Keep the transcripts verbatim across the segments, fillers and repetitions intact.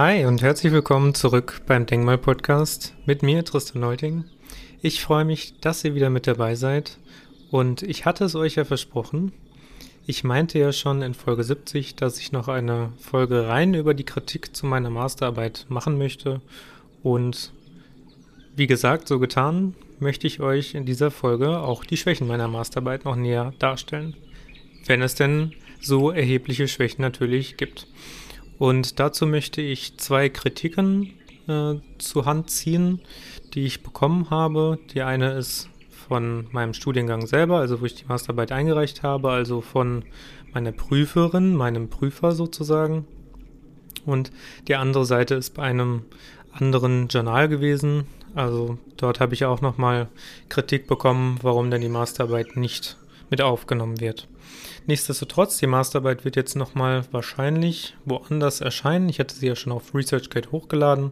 Hi und herzlich willkommen zurück beim Denkmal-Podcast mit mir, Tristan Neuting. Ich freue mich, dass ihr wieder mit dabei seid und ich hatte es euch ja versprochen. Ich meinte ja schon in Folge siebzig, dass ich noch eine Folge rein über die Kritik zu meiner Masterarbeit machen möchte und wie gesagt, so getan, möchte ich euch in dieser Folge auch die Schwächen meiner Masterarbeit noch näher darstellen, wenn es denn so erhebliche Schwächen natürlich gibt. Und dazu möchte ich zwei Kritiken äh, zur Hand ziehen, die ich bekommen habe. Die eine ist von meinem Studiengang selber, also wo ich die Masterarbeit eingereicht habe, also von meiner Prüferin, meinem Prüfer sozusagen. Und die andere Seite ist bei einem anderen Journal gewesen. Also dort habe ich auch nochmal Kritik bekommen, warum denn die Masterarbeit nicht mit aufgenommen wird. Nichtsdestotrotz, die Masterarbeit wird jetzt nochmal wahrscheinlich woanders erscheinen. Ich hatte sie ja schon auf ResearchGate hochgeladen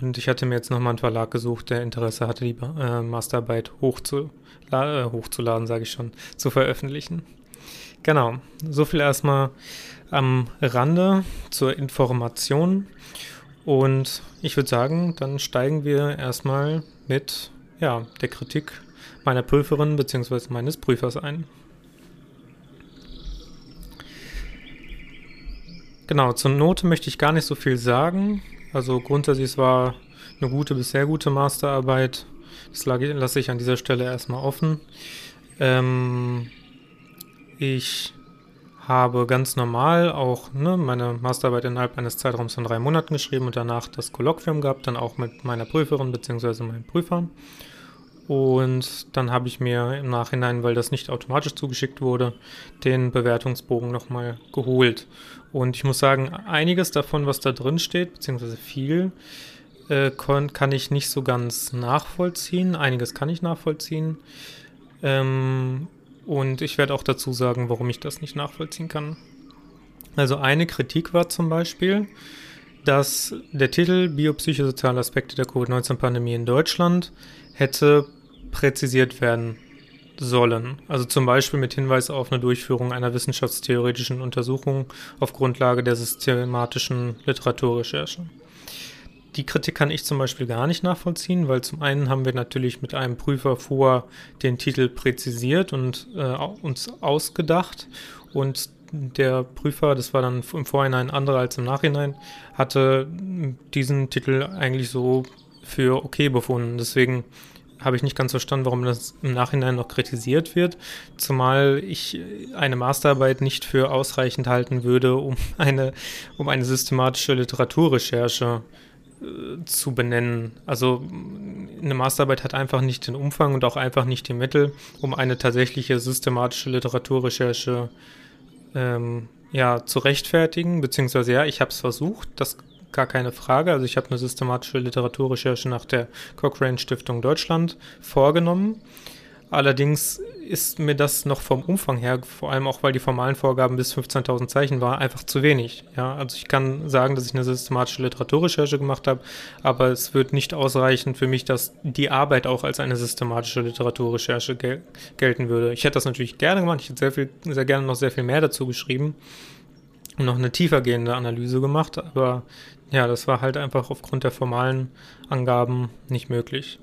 und ich hatte mir jetzt nochmal einen Verlag gesucht, der Interesse hatte, die äh, Masterarbeit hochzula- äh, hochzuladen, sage ich schon, zu veröffentlichen. Genau, so viel erstmal am Rande zur Information und ich würde sagen, dann steigen wir erstmal mit ja, der Kritik meiner Prüferin bzw. meines Prüfers ein. Genau, zur Note möchte ich gar nicht so viel sagen. Also grundsätzlich, es war eine gute bis sehr gute Masterarbeit. Das lasse ich an dieser Stelle erstmal offen. Ähm, ich habe ganz normal auch ne, meine Masterarbeit innerhalb eines Zeitraums von drei Monaten geschrieben und danach das Kolloquium gehabt, dann auch mit meiner Prüferin bzw. meinem Prüfer. Und dann habe ich mir im Nachhinein, weil das nicht automatisch zugeschickt wurde, den Bewertungsbogen nochmal geholt. Und ich muss sagen, einiges davon, was da drin steht, beziehungsweise viel, äh, kon- kann ich nicht so ganz nachvollziehen. Einiges kann ich nachvollziehen. Ähm, und ich werde auch dazu sagen, warum ich das nicht nachvollziehen kann. Also eine Kritik war zum Beispiel, dass der Titel Biopsychosoziale Aspekte der Covid neunzehn Pandemie in Deutschland hätte präzisiert werden sollen. Also zum Beispiel mit Hinweis auf eine Durchführung einer wissenschaftstheoretischen Untersuchung auf Grundlage der systematischen Literaturrecherche. Die Kritik kann ich zum Beispiel gar nicht nachvollziehen, weil zum einen haben wir natürlich mit einem Prüfer vor den Titel präzisiert und äh, uns ausgedacht und der Prüfer, das war dann im Vorhinein anderer als im Nachhinein, hatte diesen Titel eigentlich so für okay befunden. Deswegen habe ich nicht ganz verstanden, warum das im Nachhinein noch kritisiert wird, zumal ich eine Masterarbeit nicht für ausreichend halten würde, um eine, um eine systematische Literaturrecherche äh, zu benennen. Also eine Masterarbeit hat einfach nicht den Umfang und auch einfach nicht die Mittel, um eine tatsächliche systematische Literaturrecherche ähm, ja, zu rechtfertigen, beziehungsweise ja, ich habe es versucht, das gar keine Frage. Also ich habe eine systematische Literaturrecherche nach der Cochrane Stiftung Deutschland vorgenommen. Allerdings ist mir das noch vom Umfang her, vor allem auch, weil die formalen Vorgaben bis fünfzehntausend Zeichen waren, einfach zu wenig. Ja, also ich kann sagen, dass ich eine systematische Literaturrecherche gemacht habe, aber es wird nicht ausreichend für mich, dass die Arbeit auch als eine systematische Literaturrecherche gel- gelten würde. Ich hätte das natürlich gerne gemacht, ich hätte sehr viel, sehr gerne noch sehr viel mehr dazu geschrieben und noch eine tiefergehende Analyse gemacht, aber ja, das war halt einfach aufgrund der formalen Angaben nicht möglich.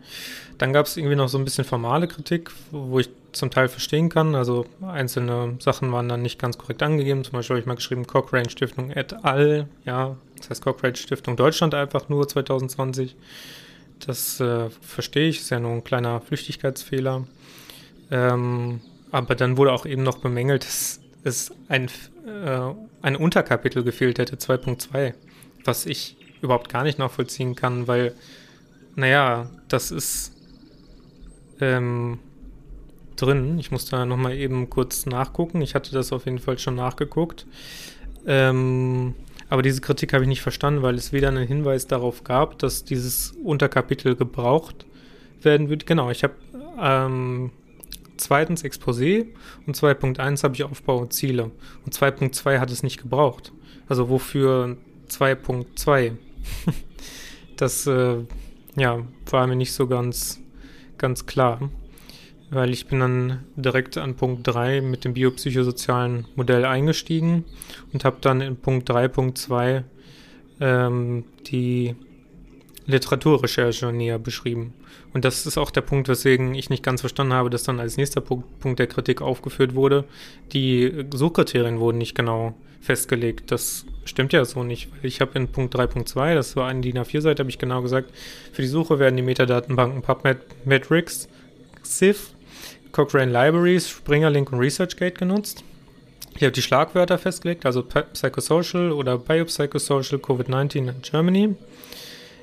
Dann gab es irgendwie noch so ein bisschen formale Kritik, wo ich zum Teil verstehen kann. Also einzelne Sachen waren dann nicht ganz korrekt angegeben. Zum Beispiel habe ich mal geschrieben, Cochrane Stiftung et al. Ja, das heißt Cochrane Stiftung Deutschland einfach nur zwanzig zwanzig. Das äh, verstehe ich, ist ja nur ein kleiner Flüchtigkeitsfehler. Ähm, aber dann wurde auch eben noch bemängelt, dass es ein, äh, ein Unterkapitel gefehlt hätte, zwei Punkt zwei. Was ich überhaupt gar nicht nachvollziehen kann, weil, naja, das ist ähm, drin. Ich muss da nochmal eben kurz nachgucken. Ich hatte das auf jeden Fall schon nachgeguckt. Ähm, aber diese Kritik habe ich nicht verstanden, weil es weder einen Hinweis darauf gab, dass dieses Unterkapitel gebraucht werden wird. Genau, ich habe ähm, zweitens Exposé und zwei Punkt eins habe ich Aufbau und Ziele. Und zwei Punkt zwei hat es nicht gebraucht. Also wofür zwei Punkt zwei. Das äh, ja, war mir nicht so ganz, ganz klar, weil ich bin dann direkt an Punkt drei mit dem biopsychosozialen Modell eingestiegen und habe dann in Punkt drei Punkt zwei ähm, die Literaturrecherche näher beschrieben. Und das ist auch der Punkt, weswegen ich nicht ganz verstanden habe, dass dann als nächster Punkt, Punkt der Kritik aufgeführt wurde, die Suchkriterien wurden nicht genau festgelegt. Das stimmt ja so nicht. Ich habe in Punkt drei Punkt zwei, das war eine D I N A vier Seite, habe ich genau gesagt, für die Suche werden die Metadatenbanken PubMed, MedRxiv, Cochrane Libraries, Springer Link und ResearchGate genutzt. Ich habe die Schlagwörter festgelegt, also Psychosocial oder Biopsychosocial, Covid neunzehn in Germany.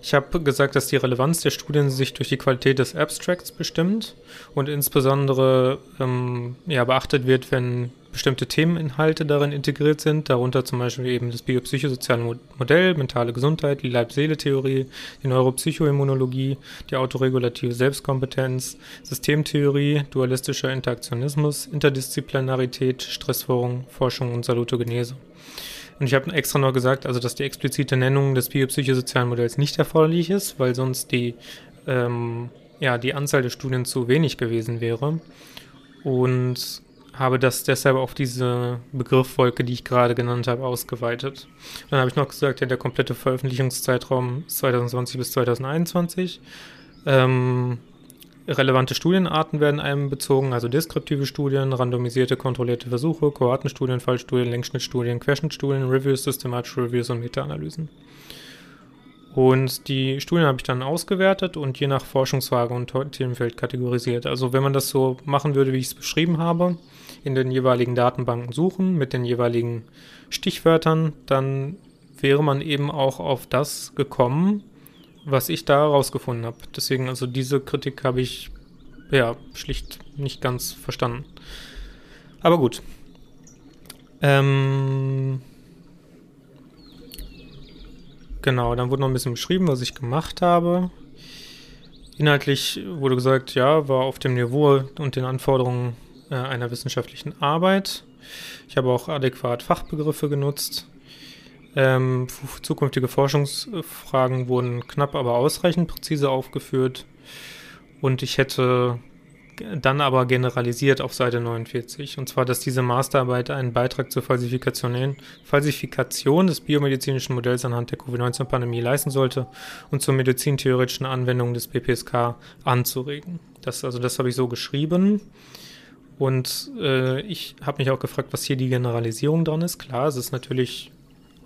Ich habe gesagt, dass die Relevanz der Studien sich durch die Qualität des Abstracts bestimmt und insbesondere ähm, ja, beachtet wird, wenn bestimmte Themeninhalte darin integriert sind, darunter zum Beispiel eben das biopsychosoziale Modell, mentale Gesundheit, die Leib-Seele-Theorie, die Neuropsychoimmunologie, die autoregulative Selbstkompetenz, Systemtheorie, dualistischer Interaktionismus, Interdisziplinarität, Stressforschung und Salutogenese. Und ich habe extra noch gesagt, also dass die explizite Nennung des biopsychosozialen Modells nicht erforderlich ist, weil sonst die, ähm, ja, die Anzahl der Studien zu wenig gewesen wäre. Und habe das deshalb auf diese Begriffswolke, die ich gerade genannt habe, ausgeweitet. Dann habe ich noch gesagt, ja, der komplette Veröffentlichungszeitraum ist zwanzig zwanzig bis zwanzig einundzwanzig. Ähm, Relevante Studienarten werden einbezogen, also deskriptive Studien, randomisierte, kontrollierte Versuche, Kohortenstudien, Fallstudien, Längsschnittstudien, Querschnittstudien, Reviews, systematische Reviews und Meta-Analysen. Und die Studien habe ich dann ausgewertet und je nach Forschungsfrage und Themenfeld kategorisiert. Also wenn man das so machen würde, wie ich es beschrieben habe, in den jeweiligen Datenbanken suchen, mit den jeweiligen Stichwörtern, dann wäre man eben auch auf das gekommen, was ich da rausgefunden habe. Deswegen, also diese Kritik habe ich ja schlicht nicht ganz verstanden. Aber gut. Ähm genau, dann wurde noch ein bisschen beschrieben, was ich gemacht habe. Inhaltlich wurde gesagt, ja, war auf dem Niveau und den Anforderungen äh, einer wissenschaftlichen Arbeit. Ich habe auch adäquat Fachbegriffe genutzt. Ähm, zukünftige Forschungsfragen wurden knapp, aber ausreichend präzise aufgeführt und ich hätte dann aber generalisiert auf Seite neunundvierzig, und zwar, dass diese Masterarbeit einen Beitrag zur Falsifikation, Falsifikation des biomedizinischen Modells anhand der Covid neunzehn Pandemie leisten sollte und zur medizintheoretischen Anwendung des B P S K anzuregen. Das, also das habe ich so geschrieben. Und äh, ich habe mich auch gefragt, was hier die Generalisierung dran ist. Klar, es ist natürlich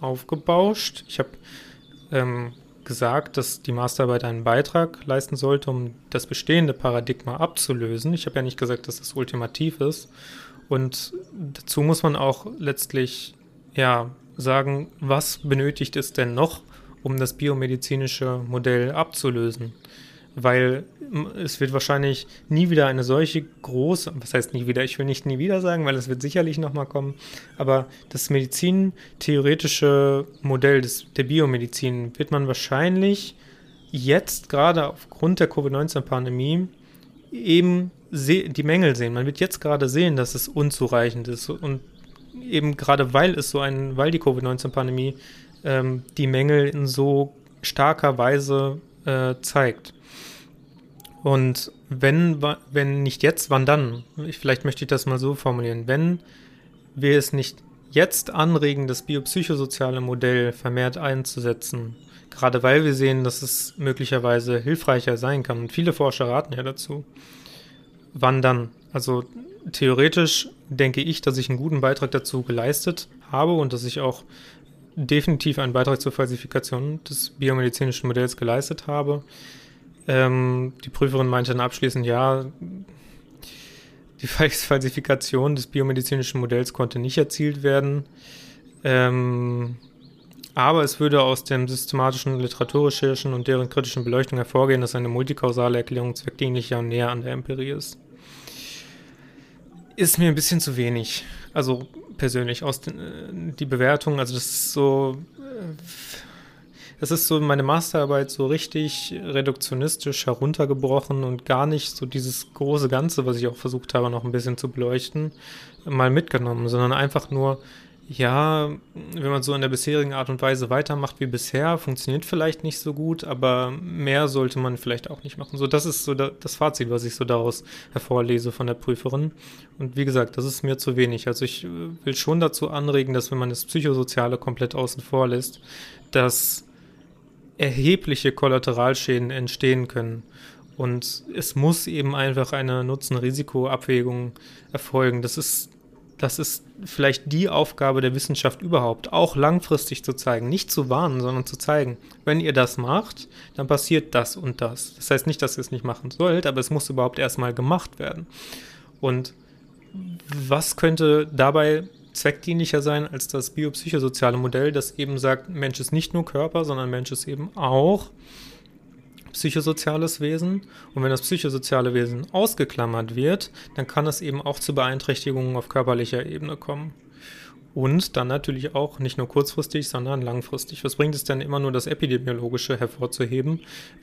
aufgebauscht. Ich habe ähm, gesagt, dass die Masterarbeit einen Beitrag leisten sollte, um das bestehende Paradigma abzulösen. Ich habe ja nicht gesagt, dass das ultimativ ist. Und dazu muss man auch letztlich ja sagen, was benötigt es denn noch, um das biomedizinische Modell abzulösen? Weil es wird wahrscheinlich nie wieder eine solche große, was heißt nie wieder, ich will nicht nie wieder sagen, weil es wird sicherlich nochmal kommen, aber das medizintheoretische Modell des, der Biomedizin wird man wahrscheinlich jetzt gerade aufgrund der Covid neunzehn Pandemie eben se- die Mängel sehen. Man wird jetzt gerade sehen, dass es unzureichend ist, und eben gerade weil es so ein, weil die Covid neunzehn Pandemie ähm, die Mängel in so starker Weise äh, zeigt. Und wenn, wenn nicht jetzt, wann dann? Vielleicht möchte ich das mal so formulieren. Wenn wir es nicht jetzt anregen, das biopsychosoziale Modell vermehrt einzusetzen, gerade weil wir sehen, dass es möglicherweise hilfreicher sein kann, und viele Forscher raten ja dazu, wann dann? Also theoretisch denke ich, dass ich einen guten Beitrag dazu geleistet habe und dass ich auch definitiv einen Beitrag zur Falsifikation des biomedizinischen Modells geleistet habe. Ähm, die Prüferin meinte dann abschließend, ja, die Falsifikation des biomedizinischen Modells konnte nicht erzielt werden, ähm, aber es würde aus den systematischen Literaturrecherchen und deren kritischen Beleuchtung hervorgehen, dass eine multikausale Erklärung zweckdienlicher und näher an der Empirie ist. Ist mir ein bisschen zu wenig, also persönlich, aus den, die Bewertung, also das ist so... Äh, Das ist so meine Masterarbeit so richtig reduktionistisch heruntergebrochen und gar nicht so dieses große Ganze, was ich auch versucht habe, noch ein bisschen zu beleuchten, mal mitgenommen, sondern einfach nur, ja, wenn man so in der bisherigen Art und Weise weitermacht wie bisher, funktioniert vielleicht nicht so gut, aber mehr sollte man vielleicht auch nicht machen. So, das ist so das Fazit, was ich so daraus hervorlese von der Prüferin. Und wie gesagt, das ist mir zu wenig. Also ich will schon dazu anregen, dass wenn man das Psychosoziale komplett außen vor lässt, dass erhebliche Kollateralschäden entstehen können. Und es muss eben einfach eine Nutzen-Risiko-Abwägung erfolgen. Das ist, das ist vielleicht die Aufgabe der Wissenschaft überhaupt, auch langfristig zu zeigen, nicht zu warnen, sondern zu zeigen, wenn ihr das macht, dann passiert das und das. Das heißt nicht, dass ihr es nicht machen sollt, aber es muss überhaupt erstmal gemacht werden. Und was könnte dabei zweckdienlicher sein als das biopsychosoziale Modell, das eben sagt, Mensch ist nicht nur Körper, sondern Mensch ist eben auch psychosoziales Wesen. Und wenn das psychosoziale Wesen ausgeklammert wird, dann kann es eben auch zu Beeinträchtigungen auf körperlicher Ebene kommen. Und dann natürlich auch nicht nur kurzfristig, sondern langfristig. Was bringt es denn immer nur, das Epidemiologische hervorzuheben,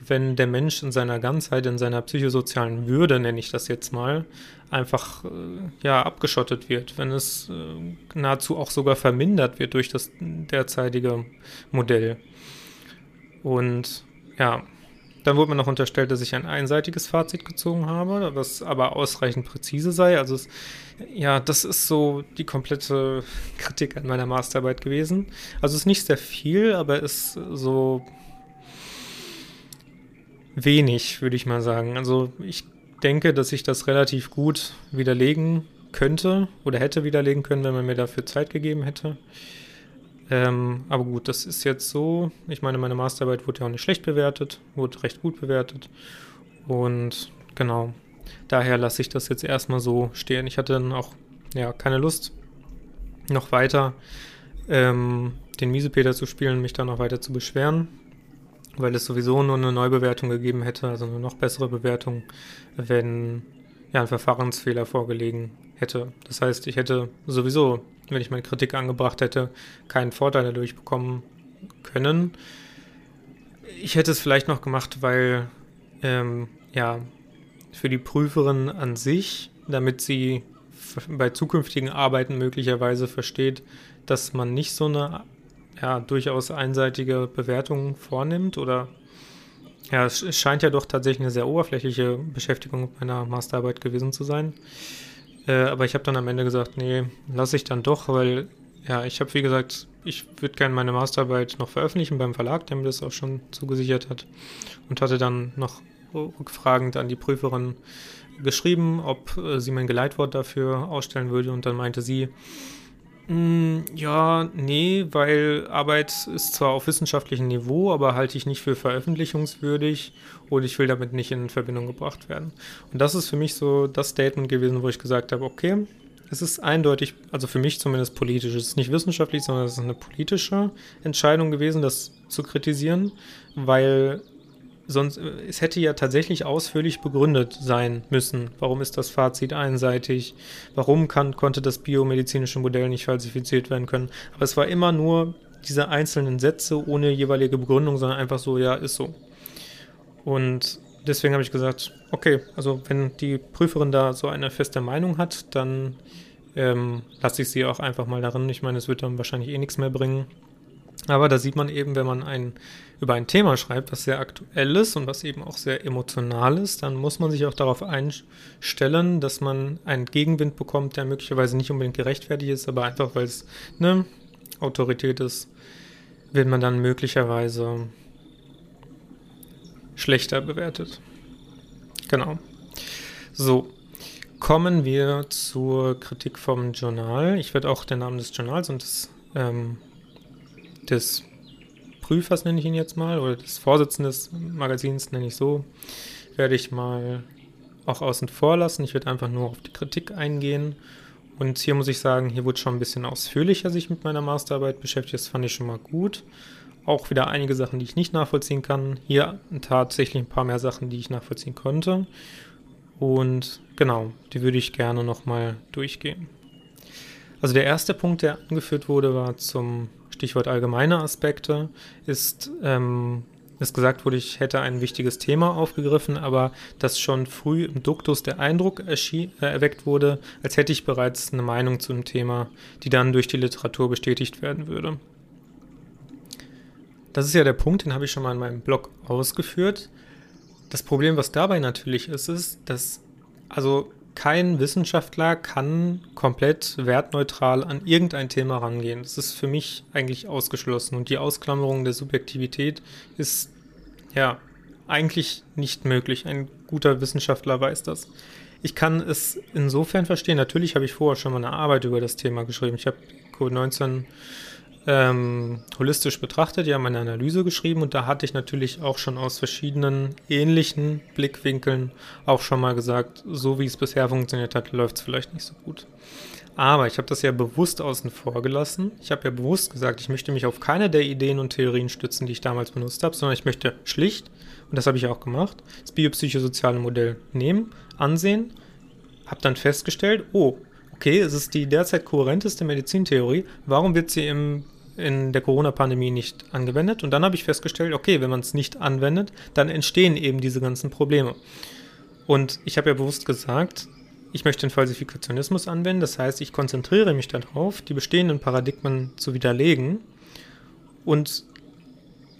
wenn der Mensch in seiner Ganzheit, in seiner psychosozialen Würde, nenne ich das jetzt mal, einfach ja, abgeschottet wird, wenn es nahezu auch sogar vermindert wird durch das derzeitige Modell. Und ja, dann wurde mir noch unterstellt, dass ich ein einseitiges Fazit gezogen habe, was aber ausreichend präzise sei. Also es, ja, das ist so die komplette Kritik an meiner Masterarbeit gewesen. Also es ist nicht sehr viel, aber es ist so wenig, würde ich mal sagen. Also ich denke, dass ich das relativ gut widerlegen könnte oder hätte widerlegen können, wenn man mir dafür Zeit gegeben hätte. Ähm, aber gut, das ist jetzt so. Ich meine, meine Masterarbeit wurde ja auch nicht schlecht bewertet, wurde recht gut bewertet. Und genau, daher lasse ich das jetzt erstmal so stehen. Ich hatte dann auch ja, keine Lust, noch weiter ähm, den Miesepeter zu spielen und mich dann noch weiter zu beschweren, weil es sowieso nur eine Neubewertung gegeben hätte, also eine noch bessere Bewertung, wenn ja, ein Verfahrensfehler vorgelegen hätte. Das heißt, ich hätte sowieso, wenn ich meine Kritik angebracht hätte, keinen Vorteil dadurch bekommen können. Ich hätte es vielleicht noch gemacht, weil ähm, ja für die Prüferin an sich, damit sie f- bei zukünftigen Arbeiten möglicherweise versteht, dass man nicht so eine ja, durchaus einseitige Bewertung vornimmt oder ja, es scheint ja doch tatsächlich eine sehr oberflächliche Beschäftigung mit meiner Masterarbeit gewesen zu sein. Äh, aber ich habe dann am Ende gesagt, nee, lasse ich dann doch, weil, ja, ich habe, wie gesagt, ich würde gerne meine Masterarbeit noch veröffentlichen beim Verlag, der mir das auch schon zugesichert hat, und hatte dann noch rückfragend an die Prüferin geschrieben, ob äh, sie mein Geleitwort dafür ausstellen würde, und dann meinte sie, mh, ja, nee, weil Arbeit ist zwar auf wissenschaftlichem Niveau, aber halte ich nicht für veröffentlichungswürdig und ich will damit nicht in Verbindung gebracht werden. Und das ist für mich so das Statement gewesen, wo ich gesagt habe, okay, es ist eindeutig, also für mich zumindest politisch, es ist nicht wissenschaftlich, sondern es ist eine politische Entscheidung gewesen, das zu kritisieren, weil sonst, es hätte ja tatsächlich ausführlich begründet sein müssen. Warum ist das Fazit einseitig? Warum kann, konnte das biomedizinische Modell nicht falsifiziert werden können? Aber es war immer nur diese einzelnen Sätze ohne jeweilige Begründung, sondern einfach so, ja, ist so. Und deswegen habe ich gesagt, okay, also wenn die Prüferin da so eine feste Meinung hat, dann ähm, lasse ich sie auch einfach mal darin. Ich meine, es wird dann wahrscheinlich eh nichts mehr bringen. Aber da sieht man eben, wenn man ein, über ein Thema schreibt, was sehr aktuell ist und was eben auch sehr emotional ist, dann muss man sich auch darauf einstellen, dass man einen Gegenwind bekommt, der möglicherweise nicht unbedingt gerechtfertigt ist, aber einfach, weil es eine Autorität ist, wird man dann möglicherweise schlechter bewertet. Genau. So. Kommen wir zur Kritik vom Journal. Ich werde auch den Namen des Journals und des ähm, des Prüfers, nenne ich ihn jetzt mal, oder des Vorsitzenden des Magazins, nenne ich so, werde ich mal auch außen vor lassen. Ich werde einfach nur auf die Kritik eingehen. Und hier muss ich sagen, hier wurde schon ein bisschen ausführlicher sich mit meiner Masterarbeit beschäftigt. Das fand ich schon mal gut. Auch wieder einige Sachen, die ich nicht nachvollziehen kann. Hier tatsächlich ein paar mehr Sachen, die ich nachvollziehen konnte. Und genau, die würde ich gerne nochmal durchgehen. Also der erste Punkt, der angeführt wurde, war zum Stichwort allgemeine Aspekte, ist, ähm, ist gesagt wurde, ich hätte ein wichtiges Thema aufgegriffen, aber dass schon früh im Duktus der Eindruck erschien, äh, erweckt wurde, als hätte ich bereits eine Meinung zu dem Thema, die dann durch die Literatur bestätigt werden würde. Das ist ja der Punkt, den habe ich schon mal in meinem Blog ausgeführt. Das Problem, was dabei natürlich ist, ist, dass, also kein Wissenschaftler kann komplett wertneutral an irgendein Thema rangehen. Das ist für mich eigentlich ausgeschlossen. Und die Ausklammerung der Subjektivität ist ja eigentlich nicht möglich. Ein guter Wissenschaftler weiß das. Ich kann es insofern verstehen. Natürlich habe ich vorher schon mal eine Arbeit über das Thema geschrieben. Ich habe Covid neunzehn ähm, holistisch betrachtet, ja, meine Analyse geschrieben. Und da hatte ich natürlich auch schon aus verschiedenen ähnlichen Blickwinkeln auch schon mal gesagt, so wie es bisher funktioniert hat, läuft es vielleicht nicht so gut. Aber ich habe das ja bewusst außen vor gelassen. Ich habe ja bewusst gesagt, ich möchte mich auf keine der Ideen und Theorien stützen, die ich damals benutzt habe, sondern ich möchte schlicht, und das habe ich auch gemacht, das biopsychosoziale Modell nehmen, ansehen, habe dann festgestellt, oh, okay, es ist die derzeit kohärenteste Medizintheorie, warum wird sie im, in der Corona-Pandemie nicht angewendet? Und dann habe ich festgestellt, okay, wenn man es nicht anwendet, dann entstehen eben diese ganzen Probleme. Und ich habe ja bewusst gesagt, ich möchte den Falsifikationismus anwenden, das heißt, ich konzentriere mich darauf, die bestehenden Paradigmen zu widerlegen und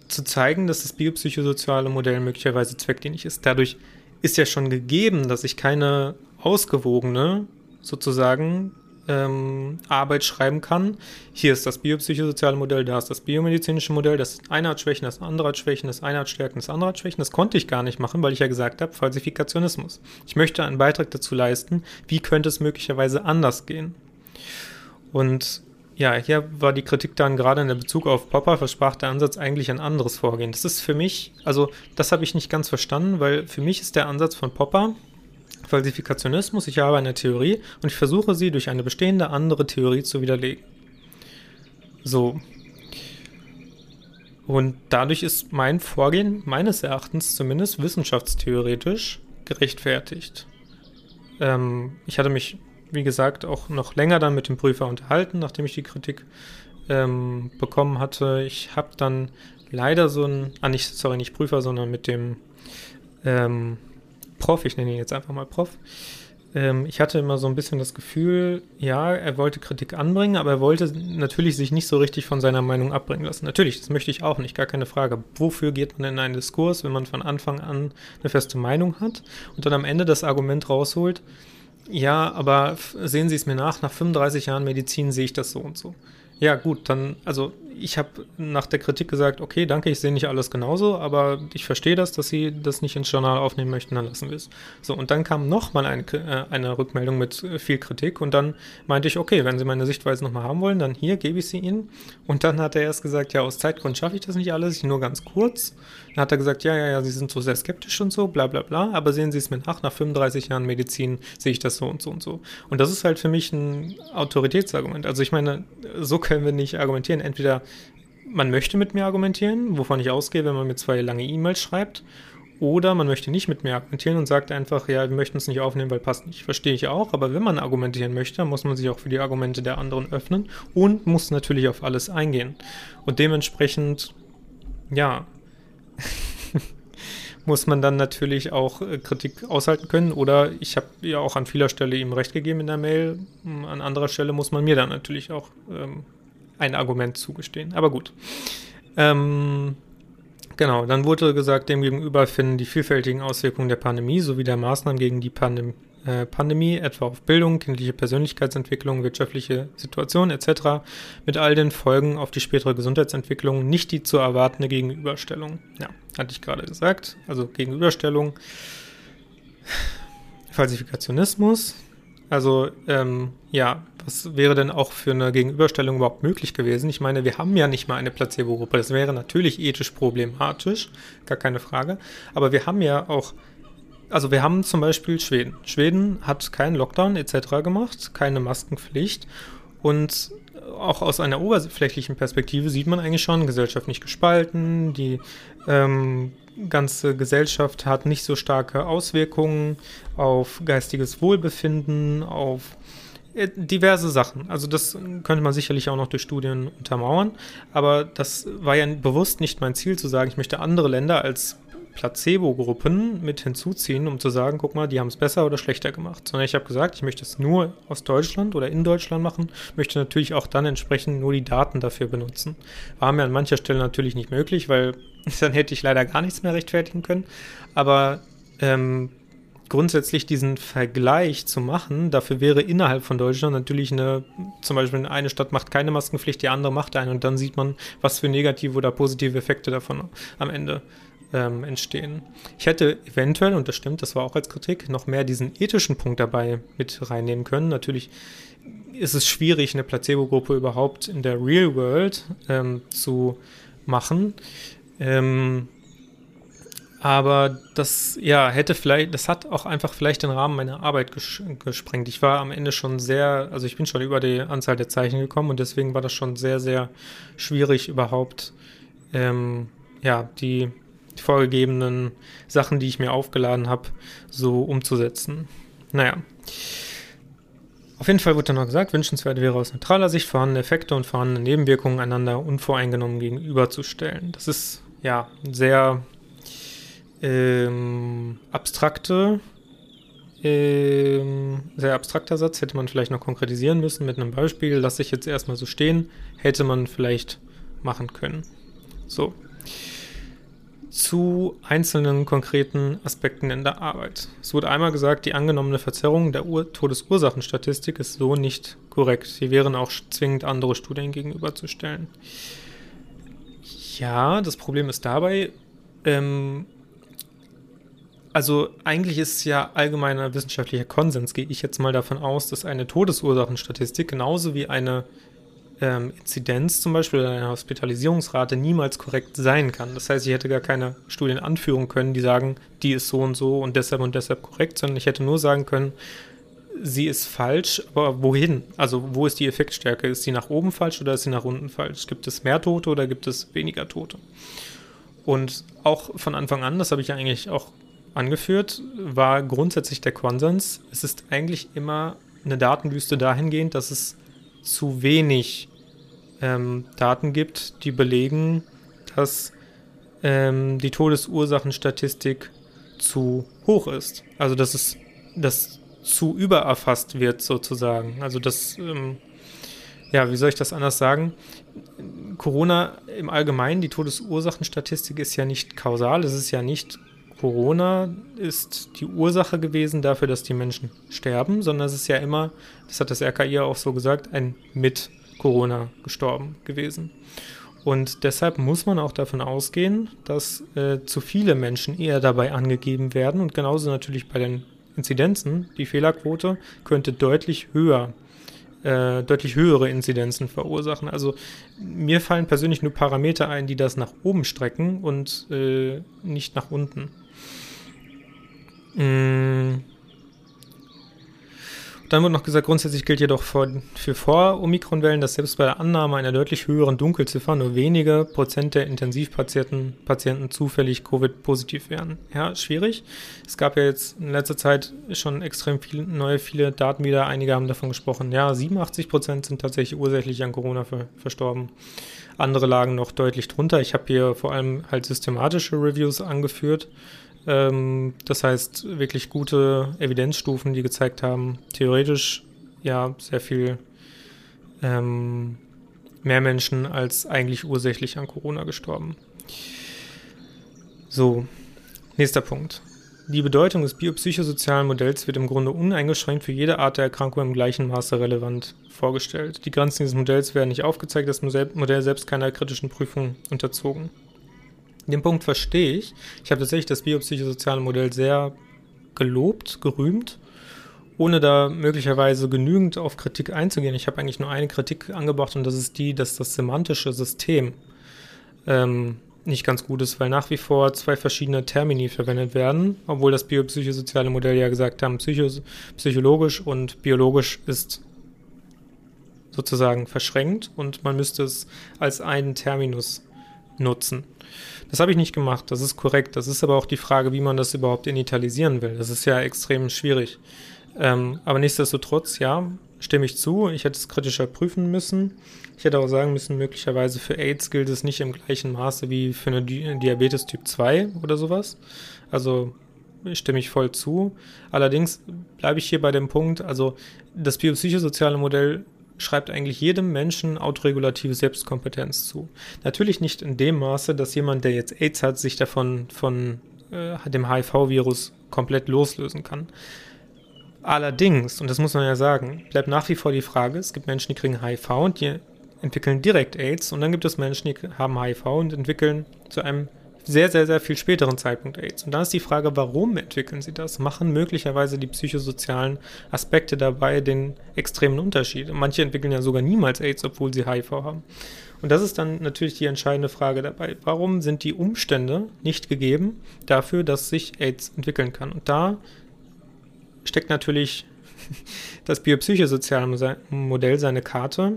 zu zeigen, dass das biopsychosoziale Modell möglicherweise zweckdienlich ist. Dadurch ist ja schon gegeben, dass ich keine ausgewogene sozusagen ähm, Arbeit schreiben kann. Hier ist das biopsychosoziale Modell, da ist das biomedizinische Modell, das eine hat Schwächen, das andere hat Schwächen, das eine hat Stärken, das andere hat Schwächen. Das konnte ich gar nicht machen, weil ich ja gesagt habe, Falsifikationismus. Ich möchte einen Beitrag dazu leisten, wie könnte es möglicherweise anders gehen. Und ja, hier war die Kritik dann gerade in der Bezug auf Popper, versprach der Ansatz eigentlich ein anderes Vorgehen. Das ist für mich, also das habe ich nicht ganz verstanden, weil für mich ist der Ansatz von Popper Falsifikationismus, ich habe eine Theorie und ich versuche sie durch eine bestehende andere Theorie zu widerlegen. So. Und dadurch ist mein Vorgehen, meines Erachtens zumindest, wissenschaftstheoretisch gerechtfertigt. Ähm, ich hatte mich, wie gesagt, auch noch länger dann mit dem Prüfer unterhalten, nachdem ich die Kritik ähm, bekommen hatte. Ich habe dann leider so ein, ah nicht, sorry, nicht Prüfer, sondern mit dem ähm, Prof, ich nenne ihn jetzt einfach mal Prof, ähm, ich hatte immer so ein bisschen das Gefühl, ja, er wollte Kritik anbringen, aber er wollte natürlich sich nicht so richtig von seiner Meinung abbringen lassen. Natürlich, das möchte ich auch nicht, gar keine Frage. Wofür geht man in einen Diskurs, wenn man von Anfang an eine feste Meinung hat und dann am Ende das Argument rausholt, ja, aber sehen Sie es mir nach, nach fünfunddreißig Jahren Medizin sehe ich das so und so. Ja gut, dann, also ich habe nach der Kritik gesagt, okay, danke, ich sehe nicht alles genauso, aber ich verstehe das, dass Sie das nicht ins Journal aufnehmen möchten, dann lassen wir es. So, und dann kam nochmal eine, eine Rückmeldung mit viel Kritik und dann meinte ich, okay, wenn Sie meine Sichtweise nochmal haben wollen, dann hier gebe ich sie Ihnen. Und dann hat er erst gesagt, ja, aus Zeitgründen schaffe ich das nicht alles, ich nur ganz kurz. Dann hat er gesagt, ja, ja, ja, Sie sind so sehr skeptisch und so, bla bla bla, aber sehen Sie es mir nach, nach fünfunddreißig Jahren Medizin sehe ich das so und so und so. Und das ist halt für mich ein Autoritätsargument. Also ich meine, so können können wir nicht argumentieren. Entweder man möchte mit mir argumentieren, wovon ich ausgehe, wenn man mir zwei lange E-Mails schreibt, oder man möchte nicht mit mir argumentieren und sagt einfach, ja, wir möchten es nicht aufnehmen, weil passt nicht. Verstehe ich auch, aber wenn man argumentieren möchte, muss man sich auch für die Argumente der anderen öffnen und muss natürlich auf alles eingehen. Und dementsprechend, ja, muss man dann natürlich auch Kritik aushalten können oder ich habe ja auch an vieler Stelle ihm recht gegeben in der Mail, an anderer Stelle muss man mir dann natürlich auch ähm, ein Argument zugestehen. Aber gut. Ähm, genau, dann wurde gesagt, demgegenüber finden die vielfältigen Auswirkungen der Pandemie sowie der Maßnahmen gegen die Pandem- äh, Pandemie, etwa auf Bildung, kindliche Persönlichkeitsentwicklung, wirtschaftliche Situation et cetera, mit all den Folgen auf die spätere Gesundheitsentwicklung nicht die zu erwartende Gegenüberstellung. Ja, hatte ich gerade gesagt. Also Gegenüberstellung, Falsifikationismus. Also, ähm, ja, was wäre denn auch für eine Gegenüberstellung überhaupt möglich gewesen? Ich meine, wir haben ja nicht mal eine Placebo-Gruppe. Das wäre natürlich ethisch problematisch, gar keine Frage. Aber wir haben ja auch, also wir haben zum Beispiel Schweden. Schweden hat keinen Lockdown et cetera gemacht, keine Maskenpflicht. Und auch aus einer oberflächlichen Perspektive sieht man eigentlich schon, Gesellschaft nicht gespalten, die ähm, ganze Gesellschaft hat nicht so starke Auswirkungen auf geistiges Wohlbefinden, auf diverse Sachen. Also das könnte man sicherlich auch noch durch Studien untermauern, aber das war ja bewusst nicht mein Ziel, zu sagen, ich möchte andere Länder als Placebo-Gruppen mit hinzuziehen, um zu sagen, guck mal, die haben es besser oder schlechter gemacht. Sondern ich habe gesagt, ich möchte es nur aus Deutschland oder in Deutschland machen, möchte natürlich auch dann entsprechend nur die Daten dafür benutzen. War mir an mancher Stelle natürlich nicht möglich, weil dann hätte ich leider gar nichts mehr rechtfertigen können. Aber ähm, grundsätzlich diesen Vergleich zu machen, dafür wäre innerhalb von Deutschland natürlich eine, zum Beispiel eine Stadt macht keine Maskenpflicht, die andere macht eine und dann sieht man, was für negative oder positive Effekte davon am Ende ähm, entstehen. Ich hätte eventuell, und das stimmt, das war auch als Kritik, noch mehr diesen ethischen Punkt dabei mit reinnehmen können. Natürlich ist es schwierig, eine Placebo-Gruppe überhaupt in der Real World ähm, zu machen. Ähm, Aber das, ja, hätte vielleicht, das hat auch einfach vielleicht den Rahmen meiner Arbeit ges- gesprengt. Ich war am Ende schon sehr, also ich bin schon über die Anzahl der Zeichen gekommen und deswegen war das schon sehr, sehr schwierig überhaupt, ähm, ja, die, die vorgegebenen Sachen, die ich mir aufgeladen habe, so umzusetzen. Naja. Auf jeden Fall wurde dann noch gesagt, wünschenswert wäre aus neutraler Sicht vorhandene Effekte und vorhandene Nebenwirkungen einander unvoreingenommen gegenüberzustellen. Das ist, ja, sehr... Ähm, abstrakte, ähm, sehr abstrakter Satz, hätte man vielleicht noch konkretisieren müssen mit einem Beispiel, lasse ich jetzt erstmal so stehen, hätte man vielleicht machen können. So. Zu einzelnen konkreten Aspekten in der Arbeit. Es wurde einmal gesagt, die angenommene Verzerrung der Ur- Todesursachenstatistik ist so nicht korrekt. Hier wären auch zwingend andere Studien gegenüberzustellen. Ja, das Problem ist dabei, ähm, also eigentlich ist ja allgemeiner wissenschaftlicher Konsens, gehe ich jetzt mal davon aus, dass eine Todesursachenstatistik genauso wie eine ähm, Inzidenz zum Beispiel oder eine Hospitalisierungsrate niemals korrekt sein kann. Das heißt, ich hätte gar keine Studien anführen können, die sagen, die ist so und so und deshalb und deshalb korrekt, sondern ich hätte nur sagen können, sie ist falsch, aber wohin? Also wo ist die Effektstärke? Ist sie nach oben falsch oder ist sie nach unten falsch? Gibt es mehr Tote oder gibt es weniger Tote? Und auch von Anfang an, das habe ich ja eigentlich auch angeführt, war grundsätzlich der Konsens. Es ist eigentlich immer eine Datenwüste dahingehend, dass es zu wenig ähm, Daten gibt, die belegen, dass ähm, die Todesursachenstatistik zu hoch ist. Also dass es dass zu übererfasst wird sozusagen. Also dass, ähm, ja, wie soll ich das anders sagen? Corona im Allgemeinen, die Todesursachenstatistik ist ja nicht kausal, es ist ja nicht Corona ist die Ursache gewesen dafür, dass die Menschen sterben, sondern es ist ja immer, das hat das R K I auch so gesagt, ein mit Corona gestorben gewesen. Und deshalb muss man auch davon ausgehen, dass äh, zu viele Menschen eher dabei angegeben werden und genauso natürlich bei den Inzidenzen, die Fehlerquote könnte deutlich höher, äh, deutlich höhere Inzidenzen verursachen. Also mir fallen persönlich nur Parameter ein, die das nach oben strecken und äh, nicht nach unten. Dann wird noch gesagt, grundsätzlich gilt jedoch für Vor-Omikron-Wellen, dass selbst bei der Annahme einer deutlich höheren Dunkelziffer nur wenige Prozent der Intensivpatienten Patienten zufällig Covid-positiv wären. Ja, schwierig. Es gab ja jetzt in letzter Zeit schon extrem viele neue, viele Daten wieder. Einige haben davon gesprochen. Ja, siebenundachtzig Prozent sind tatsächlich ursächlich an Corona ver- verstorben. Andere lagen noch deutlich drunter. Ich habe hier vor allem halt systematische Reviews angeführt. Das heißt, wirklich gute Evidenzstufen, die gezeigt haben, theoretisch ja sehr viel ähm, mehr Menschen als eigentlich ursächlich an Corona gestorben. So, nächster Punkt. Die Bedeutung des biopsychosozialen Modells wird im Grunde uneingeschränkt für jede Art der Erkrankung im gleichen Maße relevant vorgestellt. Die Grenzen dieses Modells werden nicht aufgezeigt, das Modell selbst keiner kritischen Prüfung unterzogen. Den Punkt verstehe ich. Ich habe tatsächlich das biopsychosoziale Modell sehr gelobt, gerühmt, ohne da möglicherweise genügend auf Kritik einzugehen. Ich habe eigentlich nur eine Kritik angebracht und das ist die, dass das semantische System ähm, nicht ganz gut ist, weil nach wie vor zwei verschiedene Termini verwendet werden, obwohl das biopsychosoziale Modell ja gesagt haben, psychos- psychologisch und biologisch ist sozusagen verschränkt und man müsste es als einen Terminus nutzen. Das habe ich nicht gemacht, das ist korrekt. Das ist aber auch die Frage, wie man das überhaupt initialisieren will. Das ist ja extrem schwierig. Ähm, aber nichtsdestotrotz, ja, stimme ich zu. Ich hätte es kritischer prüfen müssen. Ich hätte auch sagen müssen, möglicherweise für AIDS gilt es nicht im gleichen Maße wie für eine Di- Diabetes Typ zwei oder sowas. Also stimme ich voll zu. Allerdings bleibe ich hier bei dem Punkt, also das biopsychosoziale Modell schreibt eigentlich jedem Menschen autoregulative Selbstkompetenz zu. Natürlich nicht in dem Maße, dass jemand, der jetzt AIDS hat, sich davon von äh, dem H I V-Virus komplett loslösen kann. Allerdings, und das muss man ja sagen, bleibt nach wie vor die Frage, es gibt Menschen, die kriegen H I V und die entwickeln direkt AIDS, und dann gibt es Menschen, die haben H I V und entwickeln zu einem sehr, sehr, sehr viel späteren Zeitpunkt AIDS. Und da ist die Frage, warum entwickeln sie das? Machen möglicherweise die psychosozialen Aspekte dabei den extremen Unterschied? Und manche entwickeln ja sogar niemals AIDS, obwohl sie H I V haben. Und das ist dann natürlich die entscheidende Frage dabei. Warum sind die Umstände nicht gegeben dafür, dass sich AIDS entwickeln kann? Und da steckt natürlich das biopsychosoziale Modell seine Karte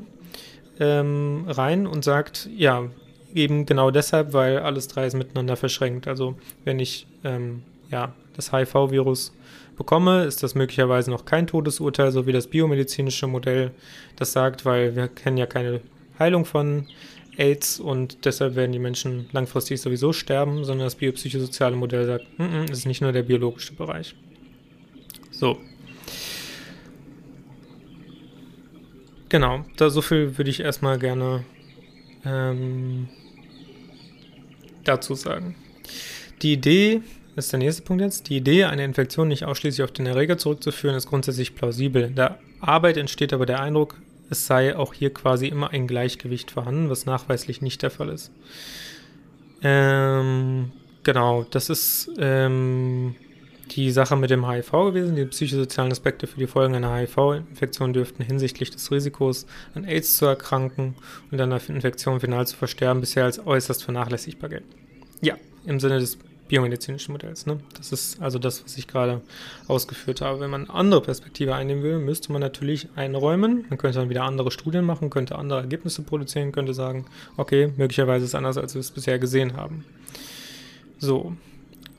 ähm, rein und sagt, ja, eben genau deshalb, weil alles drei ist miteinander verschränkt. Also wenn ich ähm, ja, das H I V-Virus bekomme, ist das möglicherweise noch kein Todesurteil, so wie das biomedizinische Modell das sagt, weil wir kennen ja keine Heilung von AIDS und deshalb werden die Menschen langfristig sowieso sterben, sondern das biopsychosoziale Modell sagt, es ist nicht nur der biologische Bereich. So. Genau, da so viel würde ich erstmal gerne ähm, dazu sagen. Die Idee, das ist der nächste Punkt jetzt, die Idee, eine Infektion nicht ausschließlich auf den Erreger zurückzuführen, ist grundsätzlich plausibel. In der Arbeit entsteht aber der Eindruck, es sei auch hier quasi immer ein Gleichgewicht vorhanden, was nachweislich nicht der Fall ist. Ähm, genau, das ist ähm, die Sache mit dem H I V gewesen. Die psychosozialen Aspekte für die Folgen einer H I V-Infektion dürften hinsichtlich des Risikos, an AIDS zu erkranken und an einer Infektion final zu versterben, bisher als äußerst vernachlässigbar gelten. Ja, im Sinne des biomedizinischen Modells, ne? Das ist also das, was ich gerade ausgeführt habe. Wenn man eine andere Perspektive einnehmen will, müsste man natürlich einräumen. Man könnte dann wieder andere Studien machen, könnte andere Ergebnisse produzieren, könnte sagen, okay, möglicherweise ist es anders, als wir es bisher gesehen haben. So,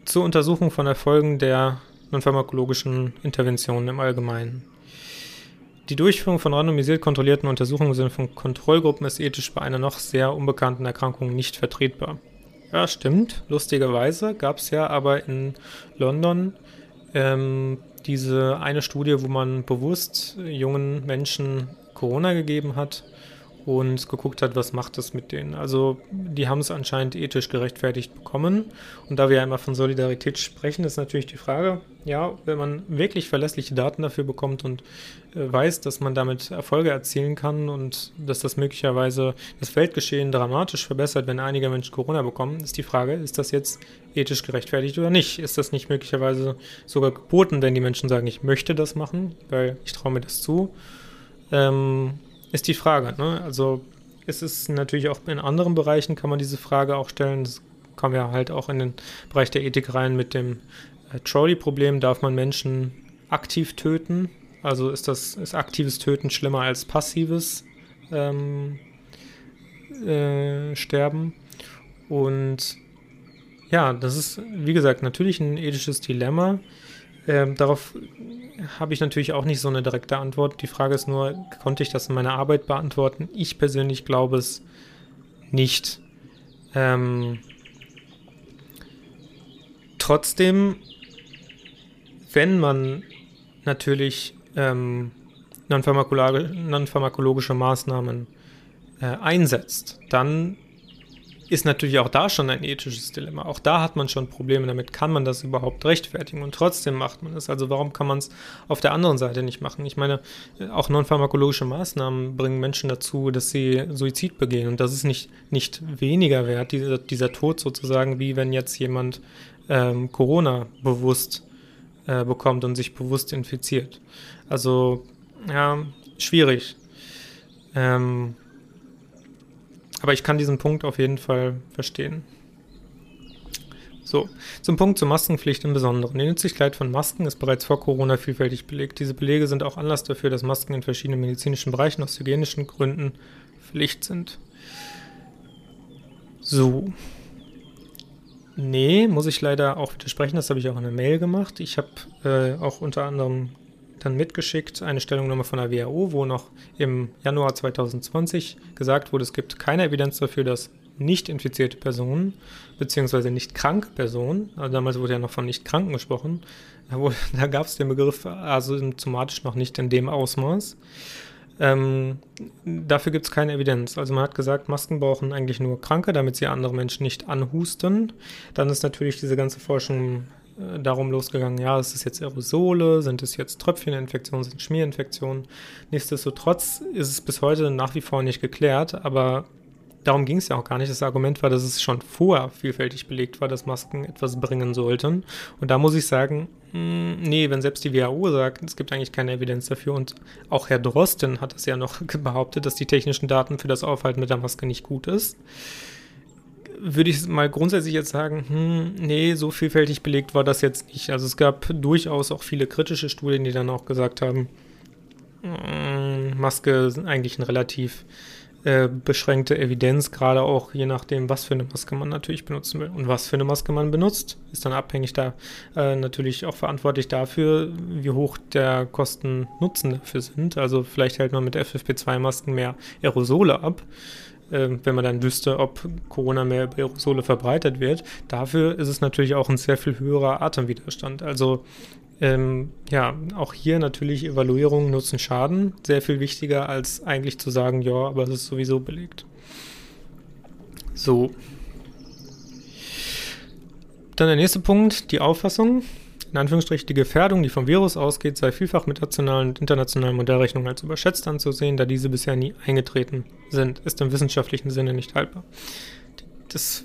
zur Untersuchung von Erfolgen der non-pharmakologischen Interventionen im Allgemeinen. Die Durchführung von randomisiert kontrollierten Untersuchungen im Sinne von Kontrollgruppen ist ethisch bei einer noch sehr unbekannten Erkrankung nicht vertretbar. Ja, stimmt. Lustigerweise gab es ja aber in London ähm, diese eine Studie, wo man bewusst jungen Menschen Corona gegeben hat und geguckt hat, was macht das mit denen. Also die haben es anscheinend ethisch gerechtfertigt bekommen. Und da wir ja immer von Solidarität sprechen, ist natürlich die Frage, ja, wenn man wirklich verlässliche Daten dafür bekommt und äh, weiß, dass man damit Erfolge erzielen kann und dass das möglicherweise das Weltgeschehen dramatisch verbessert, wenn einige Menschen Corona bekommen, ist die Frage, ist das jetzt ethisch gerechtfertigt oder nicht? Ist das nicht möglicherweise sogar geboten, wenn die Menschen sagen, ich möchte das machen, weil ich traue mir das zu? Ähm... Ist die Frage, ne? Also es ist natürlich auch in anderen Bereichen kann man diese Frage auch stellen. Das kommen wir halt auch in den Bereich der Ethik rein mit dem äh, Trolley-Problem. Darf man Menschen aktiv töten? Also ist das ist aktives Töten schlimmer als passives ähm, äh, Sterben? Und ja, das ist, wie gesagt, natürlich ein ethisches Dilemma. Ähm, darauf habe ich natürlich auch nicht so eine direkte Antwort. Die Frage ist nur, konnte ich das in meiner Arbeit beantworten? Ich persönlich glaube es nicht. Ähm, trotzdem, wenn man natürlich ähm, non-pharmakologische, non-pharmakologische Maßnahmen äh, einsetzt, dann ist natürlich auch da schon ein ethisches Dilemma. Auch da hat man schon Probleme damit. Kann man das überhaupt rechtfertigen? Und trotzdem macht man es. Also warum kann man es auf der anderen Seite nicht machen? Ich meine, auch non-pharmakologische Maßnahmen bringen Menschen dazu, dass sie Suizid begehen. Und das ist nicht, nicht weniger wert, dieser, dieser Tod sozusagen, wie wenn jetzt jemand ähm, Corona bewusst äh, bekommt und sich bewusst infiziert. Also, ja, schwierig. Ähm... Aber ich kann diesen Punkt auf jeden Fall verstehen. So, zum Punkt zur Maskenpflicht im Besonderen. Die Nützlichkeit von Masken ist bereits vor Corona vielfältig belegt. Diese Belege sind auch Anlass dafür, dass Masken in verschiedenen medizinischen Bereichen aus hygienischen Gründen Pflicht sind. So. Nee, muss ich leider auch widersprechen. Das habe ich auch in der Mail gemacht. Ich habe äh, auch unter anderem dann mitgeschickt, eine Stellungnahme von der W H O, wo noch im Januar zwanzig zwanzig gesagt wurde, es gibt keine Evidenz dafür, dass nicht infizierte Personen, beziehungsweise nicht kranke Personen, also damals wurde ja noch von nicht Kranken gesprochen, da gab es den Begriff asymptomatisch noch nicht in dem Ausmaß. Ähm, dafür gibt es keine Evidenz. Also man hat gesagt, Masken brauchen eigentlich nur Kranke, damit sie andere Menschen nicht anhusten. Dann ist natürlich diese ganze Forschung darum losgegangen, ja, ist es jetzt Aerosole, sind es jetzt Tröpfcheninfektionen, sind es Schmierinfektionen. Nichtsdestotrotz ist es bis heute nach wie vor nicht geklärt, aber darum ging es ja auch gar nicht. Das Argument war, dass es schon vorher vielfältig belegt war, dass Masken etwas bringen sollten. Und da muss ich sagen, mh, nee, wenn selbst die W H O sagt, es gibt eigentlich keine Evidenz dafür. Und auch Herr Drosten hat es ja noch behauptet, dass die technischen Daten für das Aufhalten mit der Maske nicht gut ist. Würde ich mal grundsätzlich jetzt sagen, hm, nee, so vielfältig belegt war das jetzt nicht. Also es gab durchaus auch viele kritische Studien, die dann auch gesagt haben, mm, Maske sind eigentlich eine relativ äh, beschränkte Evidenz, gerade auch je nachdem, was für eine Maske man natürlich benutzen will. Und was für eine Maske man benutzt, ist dann abhängig da äh, natürlich auch verantwortlich dafür, wie hoch der Kosten-Nutzen dafür sind. Also vielleicht hält man mit F F P zwei Masken mehr Aerosole ab, wenn man dann wüsste, ob Corona mehr über Aerosole verbreitet wird. Dafür ist es natürlich auch ein sehr viel höherer Atemwiderstand. Also ähm, ja, auch hier natürlich Evaluierung, Nutzen, Schaden, sehr viel wichtiger als eigentlich zu sagen, ja, aber es ist sowieso belegt. So. Dann der nächste Punkt, die Auffassung. In Anführungsstrichen, die Gefährdung, die vom Virus ausgeht, sei vielfach mit nationalen und internationalen Modellrechnungen als überschätzt anzusehen, da diese bisher nie eingetreten sind. Ist im wissenschaftlichen Sinne nicht haltbar. Das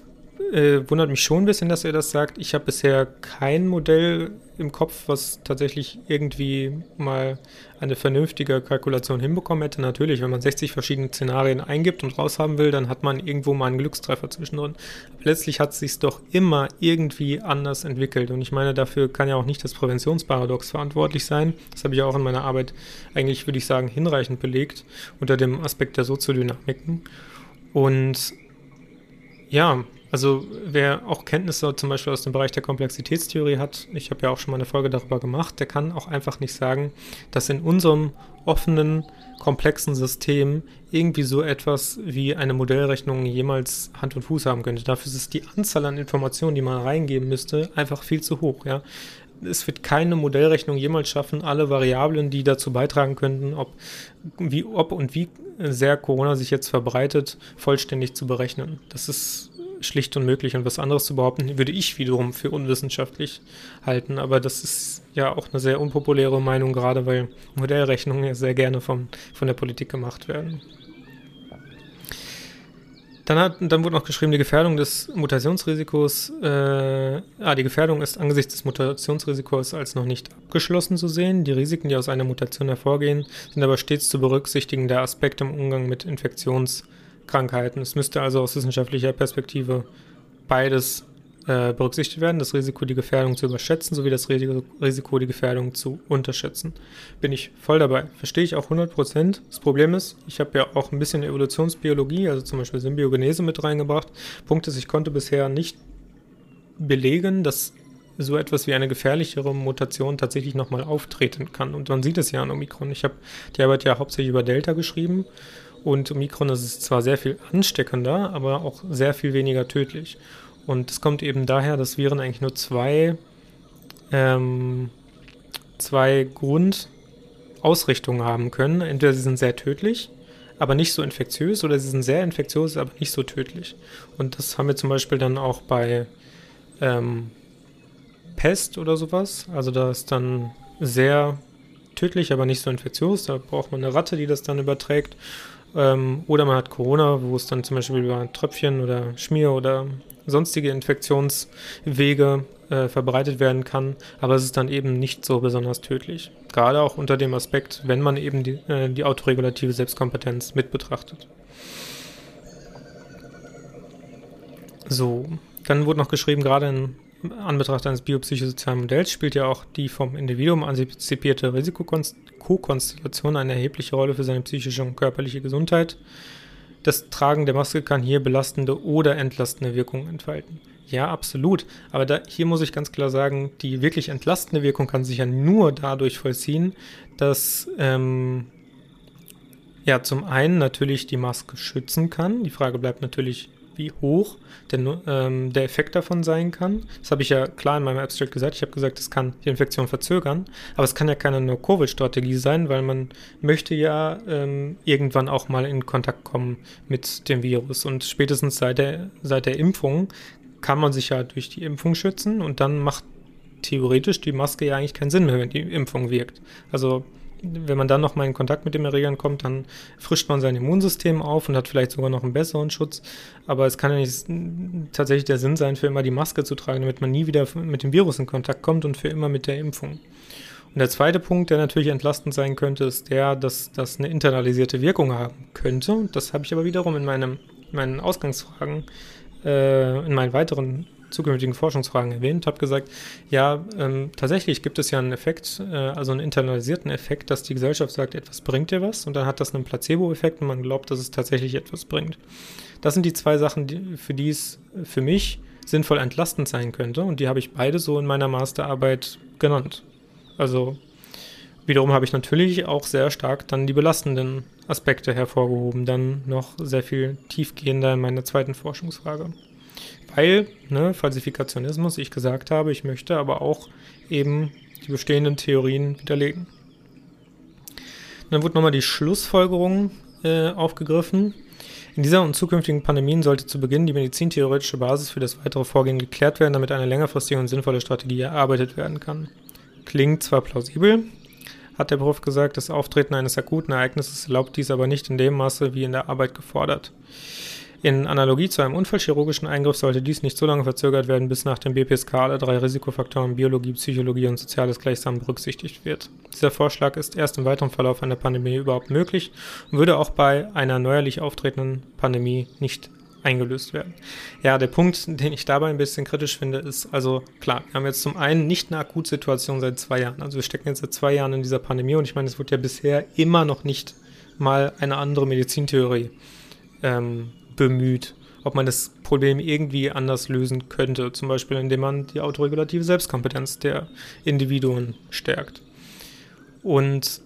äh, wundert mich schon ein bisschen, dass er das sagt. Ich habe bisher kein Modell im Kopf, was tatsächlich irgendwie mal eine vernünftige Kalkulation hinbekommen hätte. Natürlich, wenn man sechzig verschiedene Szenarien eingibt und raushaben will, dann hat man irgendwo mal einen Glückstreffer zwischendrin. Letztlich hat es sich doch immer irgendwie anders entwickelt. Und ich meine, dafür kann ja auch nicht das Präventionsparadox verantwortlich sein. Das habe ich auch in meiner Arbeit eigentlich, würde ich sagen, hinreichend belegt unter dem Aspekt der Soziodynamiken. Und ja, also wer auch Kenntnisse zum Beispiel aus dem Bereich der Komplexitätstheorie hat, ich habe ja auch schon mal eine Folge darüber gemacht, der kann auch einfach nicht sagen, dass in unserem offenen, komplexen System irgendwie so etwas wie eine Modellrechnung jemals Hand und Fuß haben könnte. Dafür ist die Anzahl an Informationen, die man reingeben müsste, einfach viel zu hoch, ja. Es wird keine Modellrechnung jemals schaffen, alle Variablen, die dazu beitragen könnten, ob, wie, ob und wie sehr Corona sich jetzt verbreitet, vollständig zu berechnen. Das ist schlicht unmöglich und was anderes zu behaupten, würde ich wiederum für unwissenschaftlich halten, aber das ist ja auch eine sehr unpopuläre Meinung, gerade weil Modellrechnungen ja sehr gerne vom, von der Politik gemacht werden. Dann, hat, dann wurde noch geschrieben, die Gefährdung des Mutationsrisikos, äh, ah, die Gefährdung ist angesichts des Mutationsrisikos als noch nicht abgeschlossen zu sehen. Die Risiken, die aus einer Mutation hervorgehen, sind aber stets zu berücksichtigen, der Aspekt im Umgang mit Infektionskrankheiten. Es müsste also aus wissenschaftlicher Perspektive beides äh, berücksichtigt werden, das Risiko, die Gefährdung zu überschätzen, sowie das Risiko, die Gefährdung zu unterschätzen. Bin ich voll dabei. Verstehe ich auch hundert Prozent. Das Problem ist, ich habe ja auch ein bisschen Evolutionsbiologie, also zum Beispiel Symbiogenese mit reingebracht. Punkt ist, ich konnte bisher nicht belegen, dass so etwas wie eine gefährlichere Mutation tatsächlich nochmal auftreten kann. Und man sieht es ja an Omikron. Ich habe die Arbeit ja hauptsächlich über Delta geschrieben. Und Omikron ist zwar sehr viel ansteckender, aber auch sehr viel weniger tödlich. Und das kommt eben daher, dass Viren eigentlich nur zwei, ähm, zwei Grundausrichtungen haben können. Entweder sie sind sehr tödlich, aber nicht so infektiös, oder sie sind sehr infektiös, aber nicht so tödlich. Und das haben wir zum Beispiel dann auch bei ähm, Pest oder sowas. Also da ist dann sehr tödlich, aber nicht so infektiös. Da braucht man eine Ratte, die das dann überträgt. Oder man hat Corona, wo es dann zum Beispiel über Tröpfchen oder Schmier oder sonstige Infektionswege äh, verbreitet werden kann, aber es ist dann eben nicht so besonders tödlich. Gerade auch unter dem Aspekt, wenn man eben die, äh, die autoregulative Selbstkompetenz mit betrachtet. So, dann wurde noch geschrieben, gerade in Anbetracht eines biopsychosozialen Modells spielt ja auch die vom Individuum antizipierte Risikokonstellation eine erhebliche Rolle für seine psychische und körperliche Gesundheit. Das Tragen der Maske kann hier belastende oder entlastende Wirkungen entfalten. Ja, absolut. Aber da, hier muss ich ganz klar sagen, die wirklich entlastende Wirkung kann sich ja nur dadurch vollziehen, dass ähm, ja zum einen natürlich die Maske schützen kann. Die Frage bleibt natürlich, wie hoch der, ähm, der Effekt davon sein kann. Das habe ich ja klar in meinem Abstract gesagt. Ich habe gesagt, es kann die Infektion verzögern, aber es kann ja keine No-Covid-Strategie sein, weil man möchte ja ähm, irgendwann auch mal in Kontakt kommen mit dem Virus. Und spätestens seit der, seit der Impfung kann man sich ja durch die Impfung schützen und dann macht theoretisch die Maske ja eigentlich keinen Sinn mehr, wenn die Impfung wirkt. Also wenn man dann nochmal in Kontakt mit den Erregern kommt, dann frischt man sein Immunsystem auf und hat vielleicht sogar noch einen besseren Schutz. Aber es kann ja nicht tatsächlich der Sinn sein, für immer die Maske zu tragen, damit man nie wieder mit dem Virus in Kontakt kommt und für immer mit der Impfung. Und der zweite Punkt, der natürlich entlastend sein könnte, ist der, dass das eine internalisierte Wirkung haben könnte. Das habe ich aber wiederum in meinem, meinen Ausgangsfragen, äh, in meinen weiteren zukünftigen Forschungsfragen erwähnt, habe gesagt, ja, ähm, tatsächlich gibt es ja einen Effekt, äh, also einen internalisierten Effekt, dass die Gesellschaft sagt, etwas bringt dir was, und dann hat das einen Placebo-Effekt und man glaubt, dass es tatsächlich etwas bringt. Das sind die zwei Sachen, die, für die es für mich sinnvoll entlastend sein könnte, und die habe ich beide so in meiner Masterarbeit genannt. Also wiederum habe ich natürlich auch sehr stark dann die belastenden Aspekte hervorgehoben, dann noch sehr viel tiefgehender in meiner zweiten Forschungsfrage. Weil, ne, Falsifikationismus, ich gesagt habe, ich möchte aber auch eben die bestehenden Theorien widerlegen. Dann wurde nochmal die Schlussfolgerung äh, aufgegriffen. In dieser und zukünftigen Pandemien sollte zu Beginn die medizintheoretische Basis für das weitere Vorgehen geklärt werden, damit eine längerfristige und sinnvolle Strategie erarbeitet werden kann. Klingt zwar plausibel, hat der Prof gesagt, das Auftreten eines akuten Ereignisses erlaubt dies aber nicht in dem Maße wie in der Arbeit gefordert. In Analogie zu einem unfallchirurgischen Eingriff sollte dies nicht so lange verzögert werden, bis nach dem B P S K alle drei Risikofaktoren Biologie, Psychologie und Soziales gleichsam berücksichtigt wird. Dieser Vorschlag ist erst im weiteren Verlauf einer Pandemie überhaupt möglich und würde auch bei einer neuerlich auftretenden Pandemie nicht eingelöst werden. Ja, der Punkt, den ich dabei ein bisschen kritisch finde, ist, also klar, wir haben jetzt zum einen nicht eine Akutsituation seit zwei Jahren. Also wir stecken jetzt seit zwei Jahren in dieser Pandemie, und ich meine, es wurde ja bisher immer noch nicht mal eine andere Medizintheorie ähm, bemüht, ob man das Problem irgendwie anders lösen könnte, zum Beispiel indem man die autoregulative Selbstkompetenz der Individuen stärkt. Und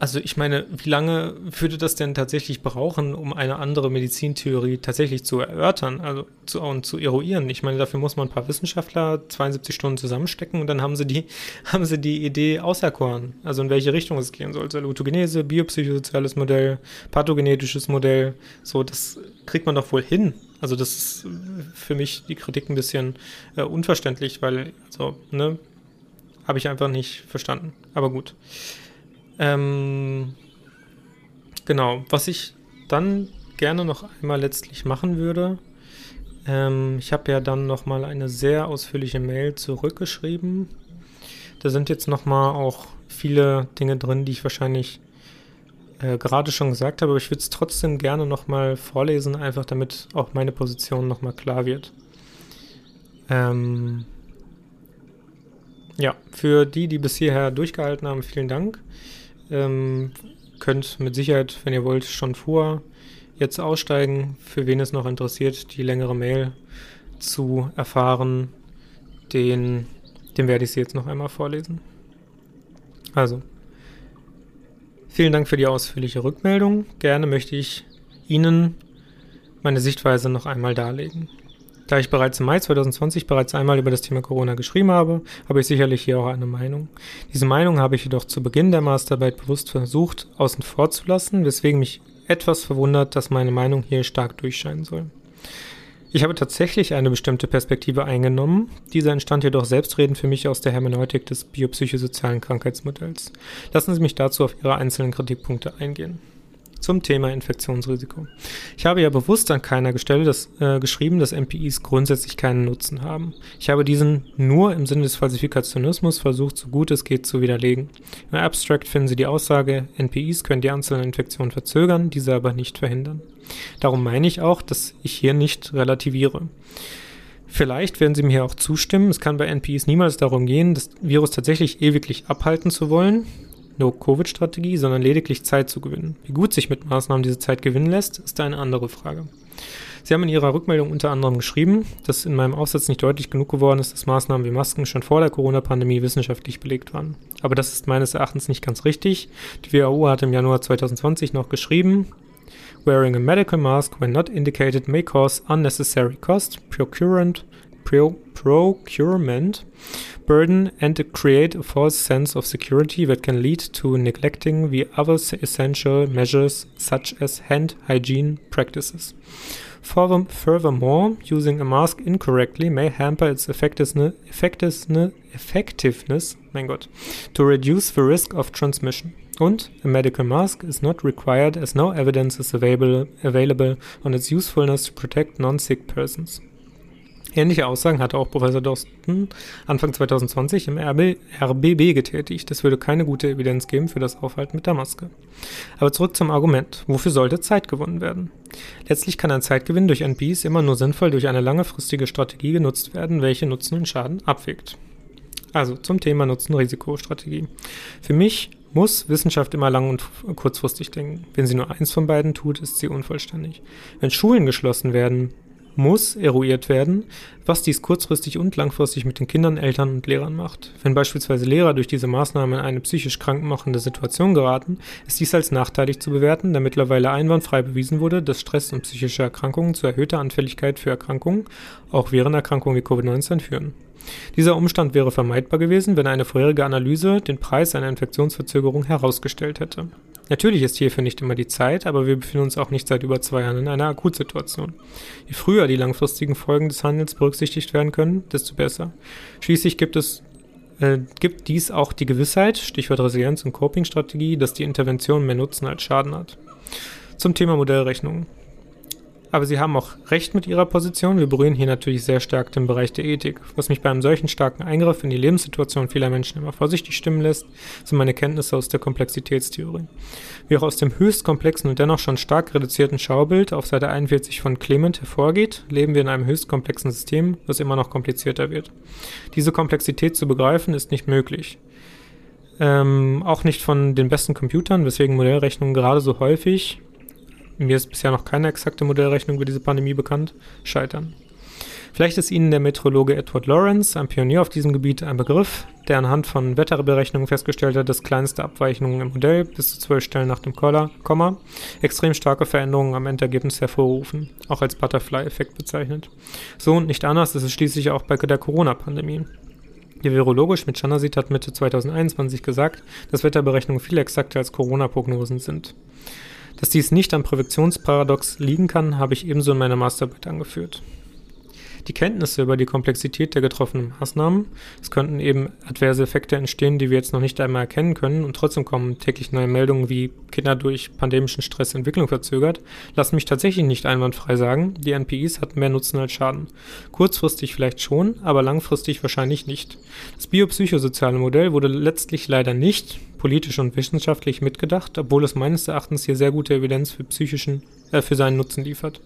also ich meine, wie lange würde das denn tatsächlich brauchen, um eine andere Medizintheorie tatsächlich zu erörtern, also zu, und zu eruieren? Ich meine, dafür muss man ein paar Wissenschaftler zweiundsiebzig Stunden zusammenstecken, und dann haben sie die, haben sie die Idee auserkoren, also in welche Richtung es gehen soll. Salutogenese, biopsychosoziales Modell, pathogenetisches Modell, so, das kriegt man doch wohl hin. Also das ist für mich die Kritik ein bisschen äh, unverständlich, weil, also, ne, habe ich einfach nicht verstanden. Aber gut. Ähm, genau, was ich dann gerne noch einmal letztlich machen würde, ähm, ich habe ja dann nochmal eine sehr ausführliche Mail zurückgeschrieben. Da sind jetzt nochmal auch viele Dinge drin, die ich wahrscheinlich äh, gerade schon gesagt habe, aber ich würde es trotzdem gerne nochmal vorlesen, einfach damit auch meine Position nochmal klar wird. Ähm, ja, für die, die bis hierher durchgehalten haben, vielen Dank. Ähm, könnt mit Sicherheit, wenn ihr wollt, schon vor jetzt aussteigen. Für wen es noch interessiert, die längere Mail zu erfahren, den, den werde ich sie jetzt noch einmal vorlesen. Also, vielen Dank für die ausführliche Rückmeldung. Gerne möchte ich Ihnen meine Sichtweise noch einmal darlegen. Da ich bereits im Mai zwanzig zwanzig bereits einmal über das Thema Corona geschrieben habe, habe ich sicherlich hier auch eine Meinung. Diese Meinung habe ich jedoch zu Beginn der Masterarbeit bewusst versucht, außen vor zu lassen, weswegen mich etwas verwundert, dass meine Meinung hier stark durchscheinen soll. Ich habe tatsächlich eine bestimmte Perspektive eingenommen, diese entstand jedoch selbstredend für mich aus der Hermeneutik des biopsychosozialen Krankheitsmodells. Lassen Sie mich dazu auf Ihre einzelnen Kritikpunkte eingehen. Zum Thema Infektionsrisiko. Ich habe ja bewusst an keiner Stelle das, äh, geschrieben, dass M P Is grundsätzlich keinen Nutzen haben. Ich habe diesen nur im Sinne des Falsifikationismus versucht, so gut es geht, zu widerlegen. Im Abstract finden Sie die Aussage, N P Is können die einzelnen Infektionen verzögern, diese aber nicht verhindern. Darum meine ich auch, dass ich hier nicht relativiere. Vielleicht werden Sie mir auch zustimmen, es kann bei N P Is niemals darum gehen, das Virus tatsächlich ewiglich abhalten zu wollen, No-Covid-Strategie, sondern lediglich Zeit zu gewinnen. Wie gut sich mit Maßnahmen diese Zeit gewinnen lässt, ist eine andere Frage. Sie haben in Ihrer Rückmeldung unter anderem geschrieben, dass in meinem Aufsatz nicht deutlich genug geworden ist, dass Maßnahmen wie Masken schon vor der Corona-Pandemie wissenschaftlich belegt waren. Aber das ist meines Erachtens nicht ganz richtig. Die W H O hat im Januar zwanzig zwanzig noch geschrieben, Wearing a medical mask when not indicated may cause unnecessary cost, procurement, procurement burden and create a false sense of security that can lead to neglecting the other essential measures such as hand hygiene practices. Furthermore, using a mask incorrectly may hamper its effectiveness, mein Gott, to reduce the risk of transmission. Und a medical mask is not required as no evidence is available, available on its usefulness to protect non-sick persons. Ähnliche Aussagen hatte auch Professor Doston Anfang zwanzig zwanzig im R B B getätigt. Es würde keine gute Evidenz geben für das Aufhalten mit der Maske. Aber zurück zum Argument. Wofür sollte Zeit gewonnen werden? Letztlich kann ein Zeitgewinn durch N Ps immer nur sinnvoll durch eine langfristige Strategie genutzt werden, welche Nutzen und Schaden abwägt. Also zum Thema Nutzen-Risiko-Strategie. Für mich muss Wissenschaft immer lang und kurzfristig denken. Wenn sie nur eins von beiden tut, ist sie unvollständig. Wenn Schulen geschlossen werden, muss eruiert werden, was dies kurzfristig und langfristig mit den Kindern, Eltern und Lehrern macht. Wenn beispielsweise Lehrer durch diese Maßnahmen in eine psychisch krankmachende Situation geraten, ist dies als nachteilig zu bewerten, da mittlerweile einwandfrei bewiesen wurde, dass Stress und psychische Erkrankungen zu erhöhter Anfälligkeit für Erkrankungen, auch Virenerkrankungen wie Covid neunzehn, führen. Dieser Umstand wäre vermeidbar gewesen, wenn eine vorherige Analyse den Preis einer Infektionsverzögerung herausgestellt hätte. Natürlich ist hierfür nicht immer die Zeit, aber wir befinden uns auch nicht seit über zwei Jahren in einer Akutsituation. Je früher die langfristigen Folgen des Handels berücksichtigt werden können, desto besser. Schließlich gibt es äh, gibt dies auch die Gewissheit, Stichwort Resilienz und Coping-Strategie, dass die Intervention mehr Nutzen als Schaden hat. Zum Thema Modellrechnungen. Aber Sie haben auch recht mit Ihrer Position. Wir berühren hier natürlich sehr stark den Bereich der Ethik. Was mich bei einem solchen starken Eingriff in die Lebenssituation vieler Menschen immer vorsichtig stimmen lässt, sind meine Kenntnisse aus der Komplexitätstheorie. Wie auch aus dem höchst komplexen und dennoch schon stark reduzierten Schaubild auf Seite einundvierzig von Clement hervorgeht, leben wir in einem höchst komplexen System, das immer noch komplizierter wird. Diese Komplexität zu begreifen, ist nicht möglich. Ähm, auch nicht von den besten Computern, weswegen Modellrechnungen gerade so häufig... Mir ist bisher noch keine exakte Modellrechnung über diese Pandemie bekannt, scheitern. Vielleicht ist Ihnen der Meteorologe Edward Lorenz, ein Pionier auf diesem Gebiet, ein Begriff, der anhand von Wetterberechnungen festgestellt hat, dass kleinste Abweichungen im Modell bis zu zwölf Stellen nach dem Komma extrem starke Veränderungen am Endergebnis hervorrufen, auch als Butterfly-Effekt bezeichnet. So und nicht anders ist es schließlich auch bei der Corona-Pandemie. Der Virologe Schmidt-Chanasit hat Mitte zweitausendeinundzwanzig gesagt, dass Wetterberechnungen viel exakter als Corona-Prognosen sind. Dass dies nicht am Präventionsparadox liegen kann, habe ich ebenso in meiner Masterarbeit angeführt. Die Kenntnisse über die Komplexität der getroffenen Maßnahmen, es könnten eben adverse Effekte entstehen, die wir jetzt noch nicht einmal erkennen können und trotzdem kommen täglich neue Meldungen wie Kinder durch pandemischen Stress Entwicklung verzögert, lassen mich tatsächlich nicht einwandfrei sagen, die N P Is hatten mehr Nutzen als Schaden. Kurzfristig vielleicht schon, aber langfristig wahrscheinlich nicht. Das biopsychosoziale Modell wurde letztlich leider nicht politisch und wissenschaftlich mitgedacht, obwohl es meines Erachtens hier sehr gute Evidenz für psychischen, äh, für seinen Nutzen liefert.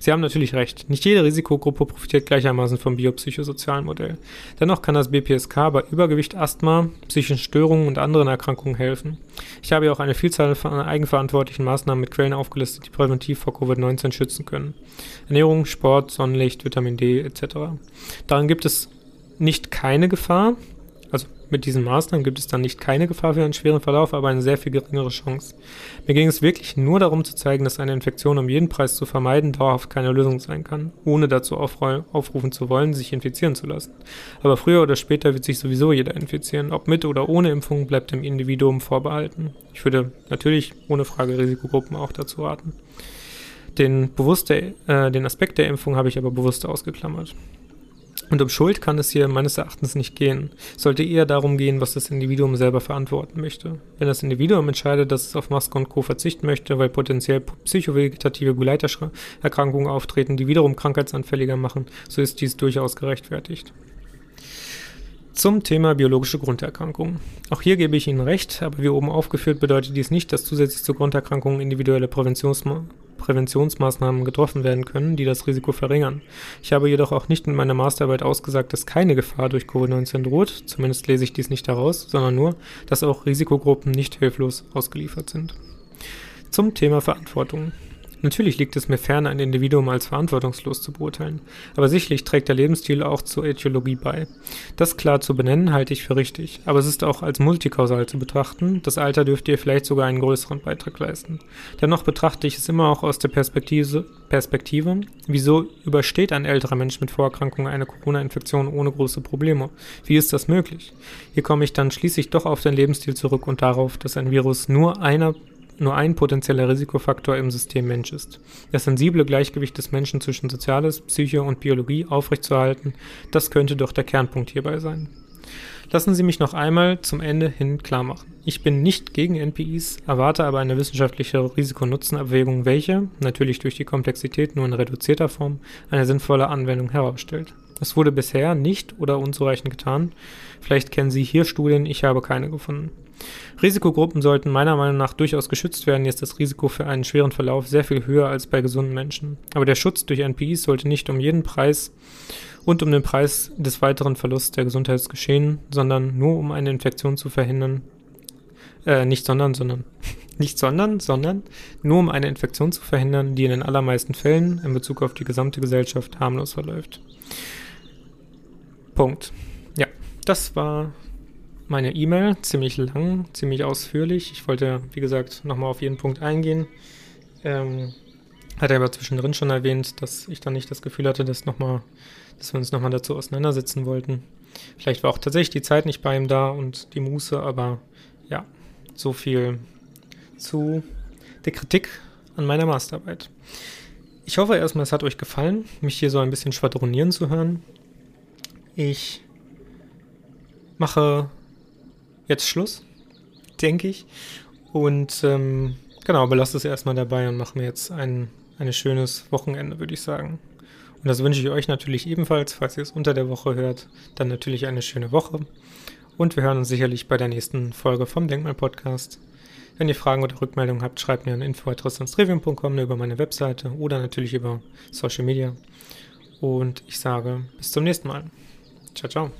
Sie haben natürlich recht, nicht jede Risikogruppe profitiert gleichermaßen vom biopsychosozialen Modell. Dennoch kann das B P S K bei Übergewicht, Asthma, psychischen Störungen und anderen Erkrankungen helfen. Ich habe ja auch eine Vielzahl von eigenverantwortlichen Maßnahmen mit Quellen aufgelistet, die präventiv vor Covid neunzehn schützen können. Ernährung, Sport, Sonnenlicht, Vitamin D et cetera. Daran gibt es nicht keine Gefahr, also mit diesen Maßnahmen gibt es dann nicht keine Gefahr für einen schweren Verlauf, aber eine sehr viel geringere Chance. Mir ging es wirklich nur darum zu zeigen, dass eine Infektion um jeden Preis zu vermeiden dauerhaft keine Lösung sein kann, ohne dazu aufrufen zu wollen, sich infizieren zu lassen. Aber früher oder später wird sich sowieso jeder infizieren. Ob mit oder ohne Impfung bleibt dem Individuum vorbehalten. Ich würde natürlich ohne Frage Risikogruppen auch dazu raten. Den, bewusste, äh, den Aspekt der Impfung habe ich aber bewusst ausgeklammert. Und um Schuld kann es hier meines Erachtens nicht gehen. Es sollte eher darum gehen, was das Individuum selber verantworten möchte. Wenn das Individuum entscheidet, dass es auf Maske und Co. verzichten möchte, weil potenziell psychovegetative Begleiterkrankungen auftreten, die wiederum krankheitsanfälliger machen, so ist dies durchaus gerechtfertigt. Zum Thema biologische Grunderkrankungen. Auch hier gebe ich Ihnen recht, aber wie oben aufgeführt bedeutet dies nicht, dass zusätzlich zu Grunderkrankungen individuelle Präventionsmaßnahmen Präventionsmaßnahmen getroffen werden können, die das Risiko verringern. Ich habe jedoch auch nicht in meiner Masterarbeit ausgesagt, dass keine Gefahr durch Covid neunzehn droht, zumindest lese ich dies nicht daraus, sondern nur, dass auch Risikogruppen nicht hilflos ausgeliefert sind. Zum Thema Verantwortung. Natürlich liegt es mir fern, ein Individuum als verantwortungslos zu beurteilen, aber sicherlich trägt der Lebensstil auch zur Ätiologie bei. Das klar zu benennen, halte ich für richtig, aber es ist auch als multikausal zu betrachten, das Alter dürfte hier vielleicht sogar einen größeren Beitrag leisten. Dennoch betrachte ich es immer auch aus der Perspektive, Perspektive wieso übersteht ein älterer Mensch mit Vorerkrankungen eine Corona-Infektion ohne große Probleme? Wie ist das möglich? Hier komme ich dann schließlich doch auf den Lebensstil zurück und darauf, dass ein Virus nur einer nur ein potenzieller Risikofaktor im System Mensch ist. Das sensible Gleichgewicht des Menschen zwischen Soziales, Psyche und Biologie aufrechtzuerhalten, das könnte doch der Kernpunkt hierbei sein. Lassen Sie mich noch einmal zum Ende hin klar machen. Ich bin nicht gegen N P Is, erwarte aber eine wissenschaftliche Risiko-Nutzen-Abwägung, welche, natürlich durch die Komplexität nur in reduzierter Form, eine sinnvolle Anwendung herausstellt. Es wurde bisher nicht oder unzureichend getan. Vielleicht kennen Sie hier Studien, ich habe keine gefunden. Risikogruppen sollten meiner Meinung nach durchaus geschützt werden, jetzt ist das Risiko für einen schweren Verlauf sehr viel höher als bei gesunden Menschen. Aber der Schutz durch N P Is sollte nicht um jeden Preis und um den Preis des weiteren Verlusts der Gesundheit geschehen, sondern nur um eine Infektion zu verhindern, äh, nicht sondern, sondern, nicht sondern, sondern nur um eine Infektion zu verhindern, die in den allermeisten Fällen in Bezug auf die gesamte Gesellschaft harmlos verläuft. Punkt. Ja, das war meine E-Mail, ziemlich lang, ziemlich ausführlich. Ich wollte, wie gesagt, nochmal auf jeden Punkt eingehen. Ähm, hatte aber zwischendrin schon erwähnt, dass ich dann nicht das Gefühl hatte, dass, noch mal, dass wir uns nochmal dazu auseinandersetzen wollten. Vielleicht war auch tatsächlich die Zeit nicht bei ihm da und die Muße, aber ja, so viel zu der Kritik an meiner Masterarbeit. Ich hoffe erstmal, es hat euch gefallen, mich hier so ein bisschen schwadronieren zu hören. Ich mache jetzt Schluss, denke ich. Und ähm, genau, belasse es erstmal dabei und mache mir jetzt ein, ein schönes Wochenende, würde ich sagen. Und das wünsche ich euch natürlich ebenfalls, falls ihr es unter der Woche hört, dann natürlich eine schöne Woche. Und wir hören uns sicherlich bei der nächsten Folge vom Denkmal-Podcast. Wenn ihr Fragen oder Rückmeldungen habt, schreibt mir an info at tristanstrivium punkt com über meine Webseite oder natürlich über Social Media. Und ich sage bis zum nächsten Mal. Ciao, ciao.